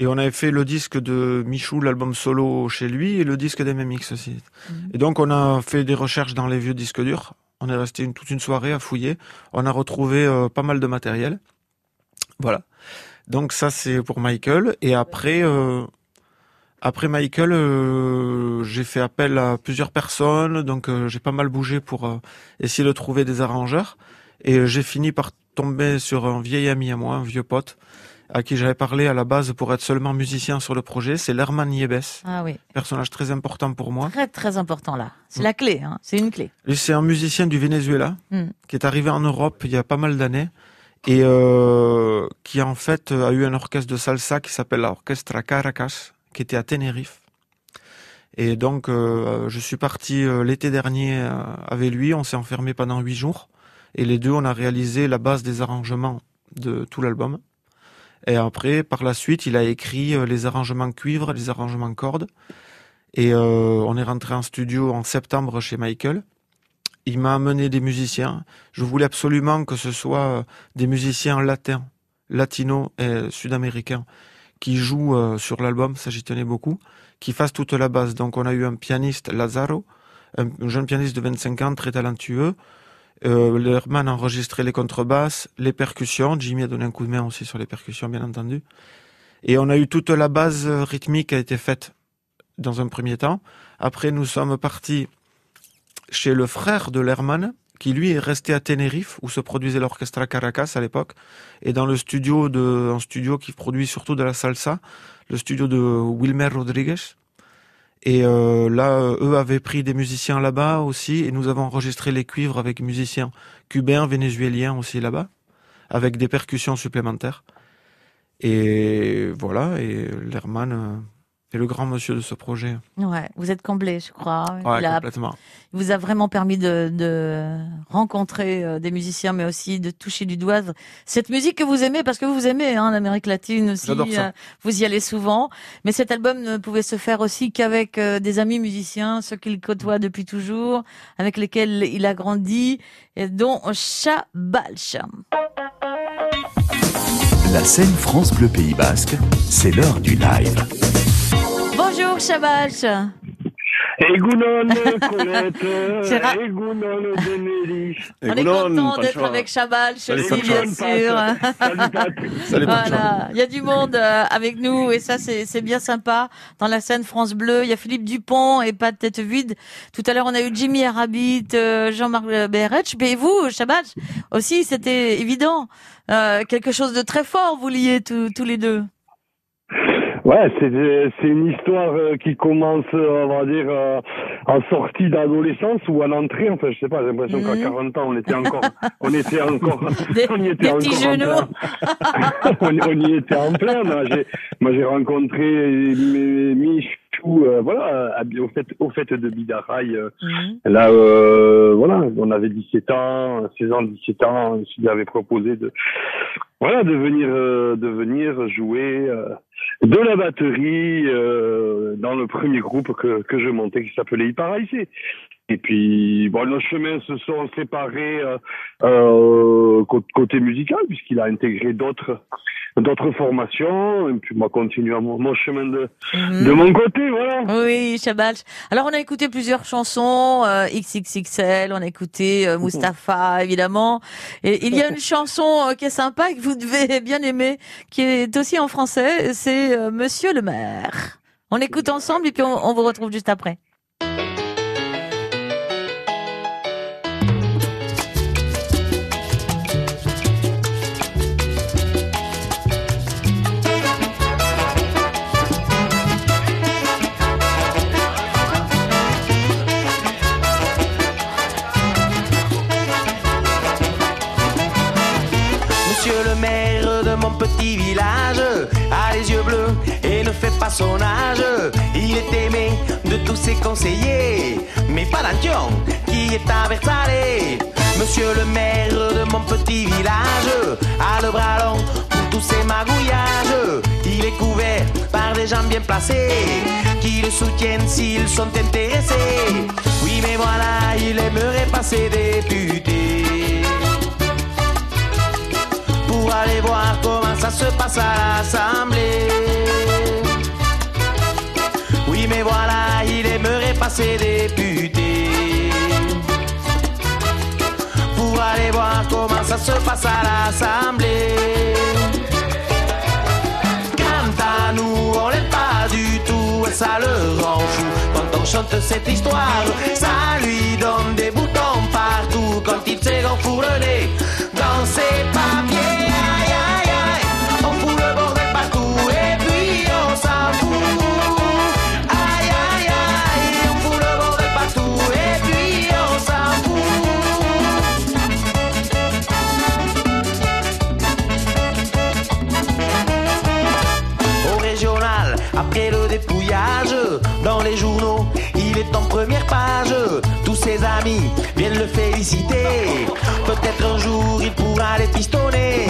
Et on avait fait le disque de Michou, l'album solo chez lui, et le disque des M M X aussi. Mmh. Et donc on a fait des recherches dans les vieux disques durs. On est resté une, toute une soirée à fouiller. On a retrouvé euh, pas mal de matériel. Voilà. Donc ça c'est pour Michael. Et après. Euh, Après Michael, euh, j'ai fait appel à plusieurs personnes, donc euh, j'ai pas mal bougé pour euh, essayer de trouver des arrangeurs. Et j'ai fini par tomber sur un vieil ami à moi, un vieux pote, à qui j'avais parlé à la base pour être seulement musicien sur le projet. C'est Lerman Nieves, ah oui. Personnage très important pour moi. Très très important là, c'est mmh. la clé, hein. C'est une clé. C'est un musicien du Venezuela, mmh. qui est arrivé en Europe il y a pas mal d'années. Et euh, qui en fait a eu un orchestre de salsa qui s'appelle l'Orchestra Caracas, qui était à Tenerife. Et donc, euh, je suis parti euh, l'été dernier euh, avec lui. On s'est enfermé pendant huit jours. Et les deux, on a réalisé la base des arrangements de tout l'album. Et après, par la suite, il a écrit euh, les arrangements cuivre, les arrangements cordes. Et euh, on est rentré en studio en septembre chez Michael. Il m'a amené des musiciens. Je voulais absolument que ce soit euh, des musiciens latins, latinos et sud-américains, qui joue euh, sur l'album, ça j'y tenais beaucoup, qui fasse toute la base. Donc on a eu un pianiste, Lazaro, un jeune pianiste de vingt-cinq ans, très talentueux. Euh, Lerman a enregistré les contrebasses, les percussions. Jimmy a donné un coup de main aussi sur les percussions, bien entendu. Et on a eu toute la base rythmique a été faite dans un premier temps. Après, nous sommes partis chez le frère de Lerman, qui lui est resté à Tenerife, où se produisait l'Orchestra Caracas à l'époque, et dans le studio, de, un studio qui produit surtout de la salsa, le studio de Wilmer Rodriguez. Et euh, là, eux avaient pris des musiciens là-bas aussi, et nous avons enregistré les cuivres avec musiciens cubains, vénézuéliens aussi là-bas, avec des percussions supplémentaires. Et voilà, et Lerman... Euh C'est le grand monsieur de ce projet. Ouais, vous êtes comblé, je crois. Ouais, il a, complètement. Il vous a vraiment permis de, de rencontrer des musiciens, mais aussi de toucher du doigt cette musique que vous aimez, parce que vous aimez hein, l'Amérique latine aussi. J'adore ça. Vous y allez souvent. Mais cet album ne pouvait se faire aussi qu'avec des amis musiciens, ceux qu'il côtoie depuis toujours, avec lesquels il a grandi, et dont Chabache. La scène France Bleu Pays Basque, c'est l'heure du live. Bonjour Chabache. Egunon Colette, Egunon Deneris. On est content d'être avec Chabache aussi, bien sûr. Voilà, il y a du monde avec nous et ça c'est c'est bien sympa. Dans la scène France Bleu, il y a Philippe Dupont et Patrice Tétévide. Tout à l'heure on a eu Jimmy Arrabit, Jean-Marc Berretch, mais vous Chabache aussi, c'était évident. Euh, quelque chose de très fort vous liez tous les deux. Ouais, c'est c'est une histoire euh, qui commence, euh, on va dire, euh, en sortie d'adolescence ou à l'entrée. Enfin, je sais pas, j'ai l'impression mmh. qu'à quarante ans, on était encore, on était encore, des, on y était encore petits en genoux. on, on y était en plein. Là. J'ai, moi, j'ai rencontré mes, mes Michou, euh, voilà, à, au fait, au fait de Bidaraï. Euh, mmh. Là, euh, voilà, on avait dix-sept ans, seize ans, dix-sept ans. Il avait proposé de, voilà, de venir, euh, de venir jouer. Euh, de la batterie euh, dans le premier groupe que, que je montais qui s'appelait Iparaïsé. Et puis, bon, nos chemins se sont séparés euh, euh, côté musical, puisqu'il a intégré d'autres d'autres formations. Et puis, moi, continue mon, mon chemin de, mmh. de mon côté, voilà. Oui, Chabache. Alors, on a écouté plusieurs chansons, euh, X X X L, on a écouté euh, Mustapha, évidemment. Et il y a une chanson euh, qui est sympa et que vous devez bien aimer, qui est aussi en français, c'est euh, Monsieur le maire. On écoute ensemble et puis on, on vous retrouve juste après. laisser conseiller mes palations qui est à Versailles. Monsieur le maire de mon petit village a le bras long pour tous ses magouillages. Il est couvert par des gens bien placés qui le soutiennent s'ils sont intéressés. Oui mais voilà, il aimerait passer député pour aller voir comment ça se passe à l'Assemblée. Oui mais voilà, il aimerait passer député pour aller voir comment ça se passe à l'Assemblée. Quant à nous, on l'aime pas du tout et ça le rend fou. Quand on chante cette histoire, ça lui donne des boutons partout. Quand il s'est enfourné dans ses papiers, aïe aïe aïe, on fout le bordel partout et puis on s'en fout. Aïe aïe aïe, on fout le bordel partout et puis on s'en fout. Au régional, après le dépouillage, dans les journaux, il est en première page. Tous ses amis viennent le féliciter. Peut-être un jour il pourra les pistonner.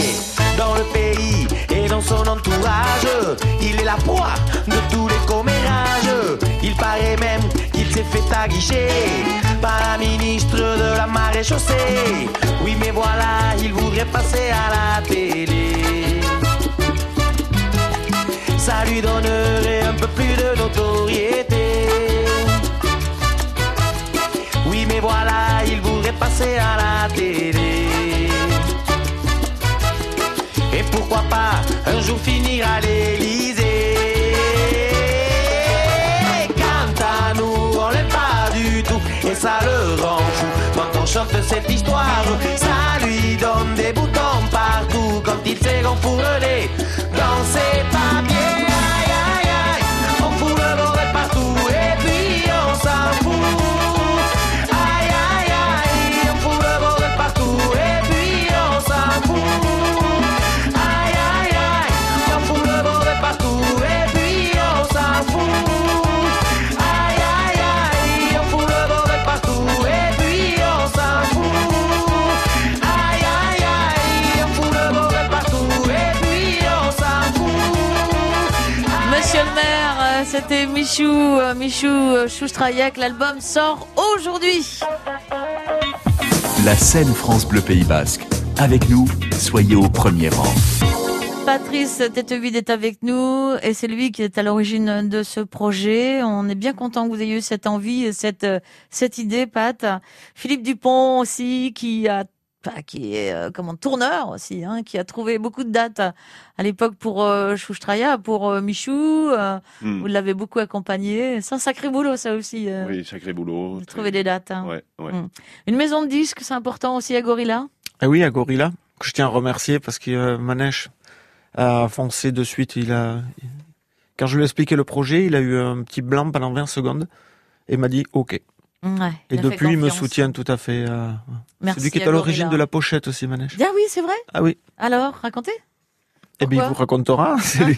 Dans le pays et dans son entourage, il est la proie de tous les commérages. Il paraît même qu'il s'est fait aguicher par la ministre de la maréchaussée. Oui mais voilà, il voudrait passer à la télé. Ça lui donnerait un peu plus de notoriété. Oui mais voilà, il voudrait passer à la télé. Et pourquoi pas un jour finir à l'Élysée. Quant à nous, on l'aime pas du tout et ça le rend fou. Quand on chante cette histoire, ça lui donne des boutons partout. Quand il s'est enfourné dans ses papiers, c'était Michou, Michou Chouchtraiak. L'album sort aujourd'hui. La scène France Bleu Pays Basque. Avec nous, soyez au premier rang. Patrice Tétévide est avec nous et c'est lui qui est à l'origine de ce projet. On est bien content que vous ayez eu cette envie, cette cette idée, Pat. Philippe Dupont aussi qui a qui est euh, comment tourneur aussi, hein, qui a trouvé beaucoup de dates à, à l'époque pour euh, Chouchtraya, pour euh, Michou. Euh, mm. Vous l'avez beaucoup accompagné. C'est un sacré boulot, ça aussi. Euh, oui, sacré boulot. De trouver des dates. Hein. Ouais, ouais. Mm. Une maison de disques, c'est important aussi, Agorila. Eh oui, Agorila, que je tiens à remercier parce que euh, Manèche a foncé de suite. Il a, quand je lui ai expliqué le projet, il a eu un petit blanc pendant vingt secondes et m'a dit OK. Ouais, et depuis, il me soutient tout à fait. Euh... C'est lui qui est à l'origine de la pochette aussi, Manèche. Ah oui, c'est vrai. Ah oui. Alors, racontez. Eh bien, il vous racontera. C'est lui.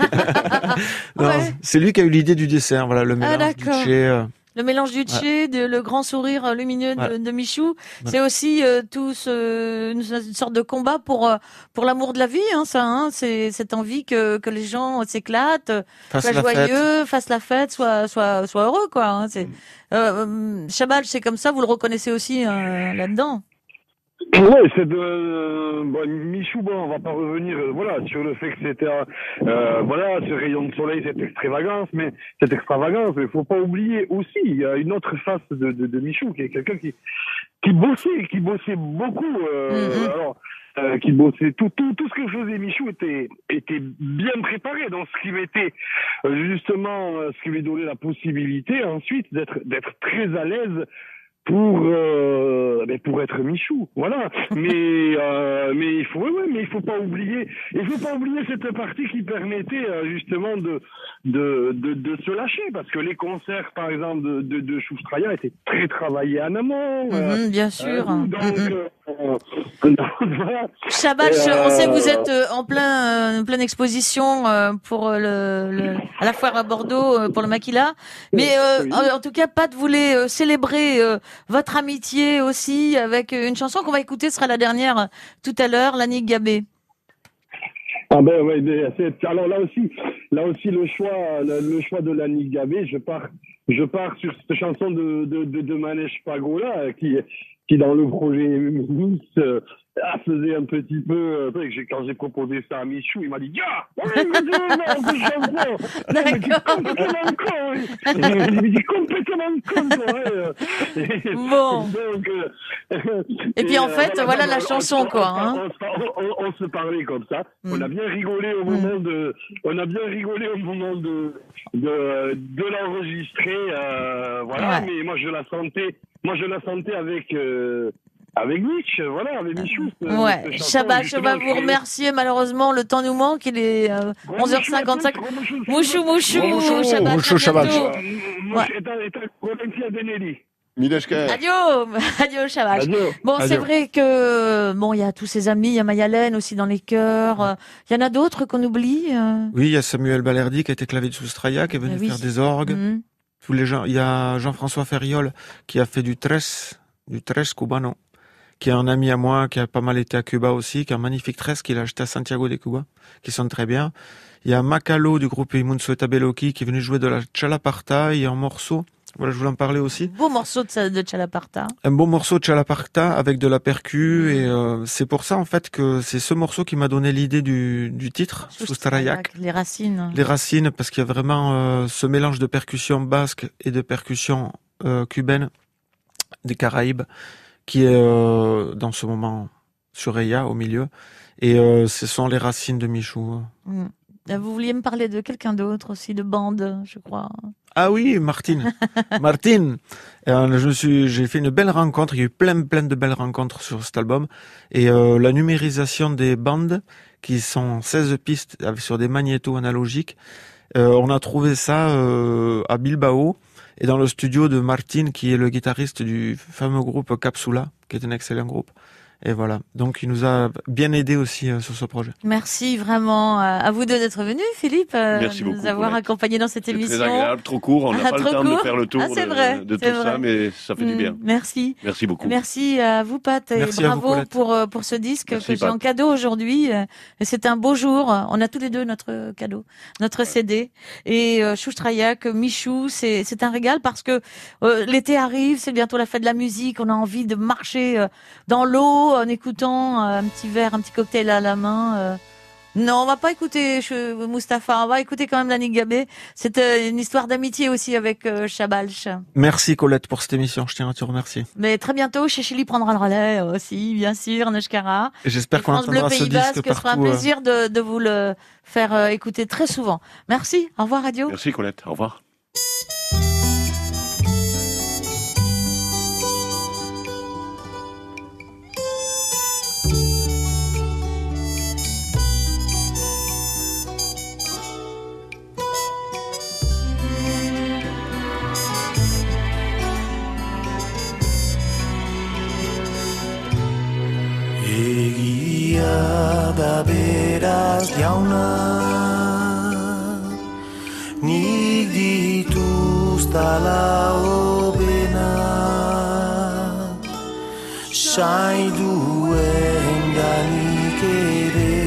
Ouais. C'est lui qui a eu l'idée du dessert. Voilà, le mélange ah, du tché. Euh... Le mélange du tché, ouais. de, le grand sourire lumineux ouais. de, de Michou. Ouais. C'est aussi euh, tout ce, une, une sorte de combat pour pour l'amour de la vie, hein. Ça, hein, c'est cette envie que que les gens s'éclatent, soient joyeux, fête. fassent la fête, soient soient soient heureux, quoi. Hein, c'est. Mm. Euh, Chabal, c'est comme ça, vous le reconnaissez aussi euh, là-dedans. Oui, c'est de euh, bon, Michou, bon, on va pas revenir euh, voilà, sur le fait que c'était euh, voilà, ce rayon de soleil, cette extravagance, mais cette extravagance, il faut pas oublier aussi, il y a une autre face de, de, de Michou, qui est quelqu'un qui qui bossait, qui bossait beaucoup. Euh, mm-hmm. Alors, Euh, qui bossait tout, tout, tout ce que faisait Michou était, était bien préparé dans ce qui mettait, justement, ce qui lui donnait la possibilité ensuite d'être, d'être très à l'aise pour euh, ben pour être Michou, voilà. Mais euh, mais il faut ouais, ouais mais il faut pas oublier il faut pas oublier cette partie qui permettait euh, justement de, de de de se lâcher, parce que les concerts par exemple de de, de Chouchtraya étaient très travaillés en amont. Euh, mmh, bien sûr. Euh, donc mmh. euh, voilà. Chabache, euh, on sait que vous êtes en plein euh, pleine exposition euh, pour le, le à la foire à Bordeaux euh, pour le Maquila, mais euh, oui. en, en tout cas Pat voulait euh, célébrer euh, votre amitié aussi avec une chanson qu'on va écouter, ce sera la dernière tout à l'heure, Lani Gabé. Ah ben ouais, alors là aussi, là aussi le choix, le choix de Lani Gabé, je pars, je pars sur cette chanson de de de, de Manèche Pagola qui qui dans le projet Miss euh, faisait un petit peu euh, quand j'ai proposé ça à Michou, il m'a dit "Ya, on est complètement con." Il dit complètement con. Bon. Donc, euh, et, et puis en fait, euh, voilà, voilà la chanson on, quoi. Hein. On, on, on, on se parlait comme ça. Mm. On a bien rigolé au moment mm. de, on a bien rigolé au moment de de, de l'enregistrer. Euh, voilà. Ouais. Mais moi je la sentais. Moi, je la sentais avec euh, avec Mitch, voilà, avec Michou. Ouais, Chabache, je vais vous remercier. Malheureusement, le temps nous manque. Il est euh, onze heures cinquante-cinq. Mouchou, Mouchou, Mouchou, Chabache. Adieu, adieu Chabache. Bon, c'est vrai que bon, il y a tous ces amis, il y a Mayalène aussi dans les chœurs. Il y en a d'autres qu'on oublie. Oui, il y a Samuel Balerdi qui a été clavier de Sustraiak, qui est venu faire des orgues. Tous les gens, il y a Jean-François Ferriol qui a fait du tres, du tres cubano, qui est un ami à moi, qui a pas mal été à Cuba aussi, qui a un magnifique tres qu'il a acheté à Santiago de Cuba, qui sonne très bien. Il y a Macalo du groupe Imunso Tabeloki qui est venu jouer de la Chalaparta, il y a un morceau, voilà, je voulais en parler aussi. Un beau morceau de, de Chalaparta. Un beau morceau de Chalaparta avec de la percu, et euh, c'est pour ça en fait que c'est ce morceau qui m'a donné l'idée du, du titre, Sustraiak. Les racines. Les racines, parce qu'il y a vraiment euh, ce mélange de percussion basque et de percussion euh, cubaine des Caraïbes, qui est euh, dans ce moment sur Eya, au milieu, et euh, ce sont les racines de Michou. Mmh. Vous vouliez me parler de quelqu'un d'autre aussi, de bande, je crois. Ah oui, Martine. Martine. Euh, je me suis, j'ai fait une belle rencontre. Il y a eu plein, plein de belles rencontres sur cet album. Et euh, la numérisation des bandes, qui sont seize pistes avec, sur des magnétos analogiques, euh, on a trouvé ça euh, à Bilbao et dans le studio de Martine, qui est le guitariste du fameux groupe Capsula, qui est un excellent groupe. Et voilà, donc il nous a bien aidé aussi euh, sur ce projet. Merci vraiment euh, à vous deux d'être venus, Philippe, euh, Merci de beaucoup, nous avoir Colette. Accompagnés dans cette émission. C'est très agréable, trop court, on n'a ah, pas le temps court. De faire le tour ah, de, vrai, de tout vrai. Ça, mais ça fait mmh, du bien. Merci. Merci beaucoup. Merci à vous, Pat, et Merci bravo vous, pour, euh, pour ce disque Merci, que j'ai en cadeau aujourd'hui. C'est un beau jour, on a tous les deux notre cadeau, notre ouais. C D. Et euh, Chouchtraiak, Michou, c'est un régal parce que euh, l'été arrive, c'est bientôt la fête de la musique, on a envie de marcher euh, dans l'eau, en écoutant un petit verre, un petit cocktail à la main. Non, on va pas écouter Mustapha, on va écouter quand même Lani Gabé. C'est une histoire d'amitié aussi avec Chabalch. Merci Colette pour cette émission, je tiens à te remercier. Mais très bientôt, chez Chili prendra le relais aussi, bien sûr, Nechkara. J'espère qu'on entendra ce disque partout. France Bleu Pays Basque, ce sera un plaisir de, de vous le faire écouter très souvent. Merci, au revoir Radio. Merci Colette, au revoir. Beraz jauna, nik dituztala hobena, sai duen ganik ere,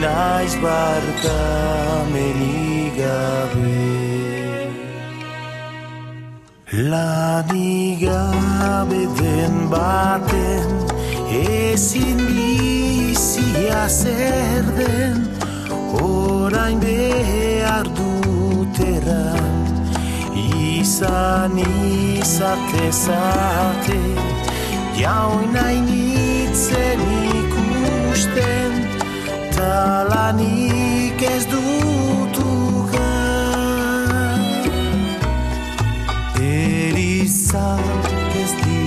naiz barkamenik gabe. Lanik gabe den baten, ezin bizia zer den, orain behar duteran, izan izate zate, jaunain itzen ikusten, talanik ez dutukan. Erizak ez dira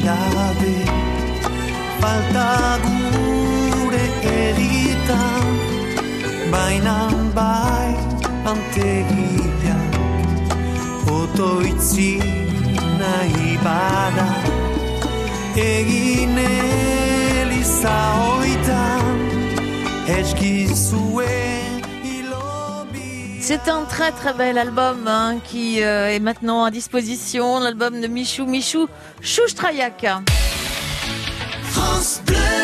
mainan bai antegia otoitzi nahi bada egin eliza oitan eskizue. C'est un très très bel album hein, qui euh, est maintenant à disposition, l'album de Michou, Michou, Chouchtraya. France Bleu.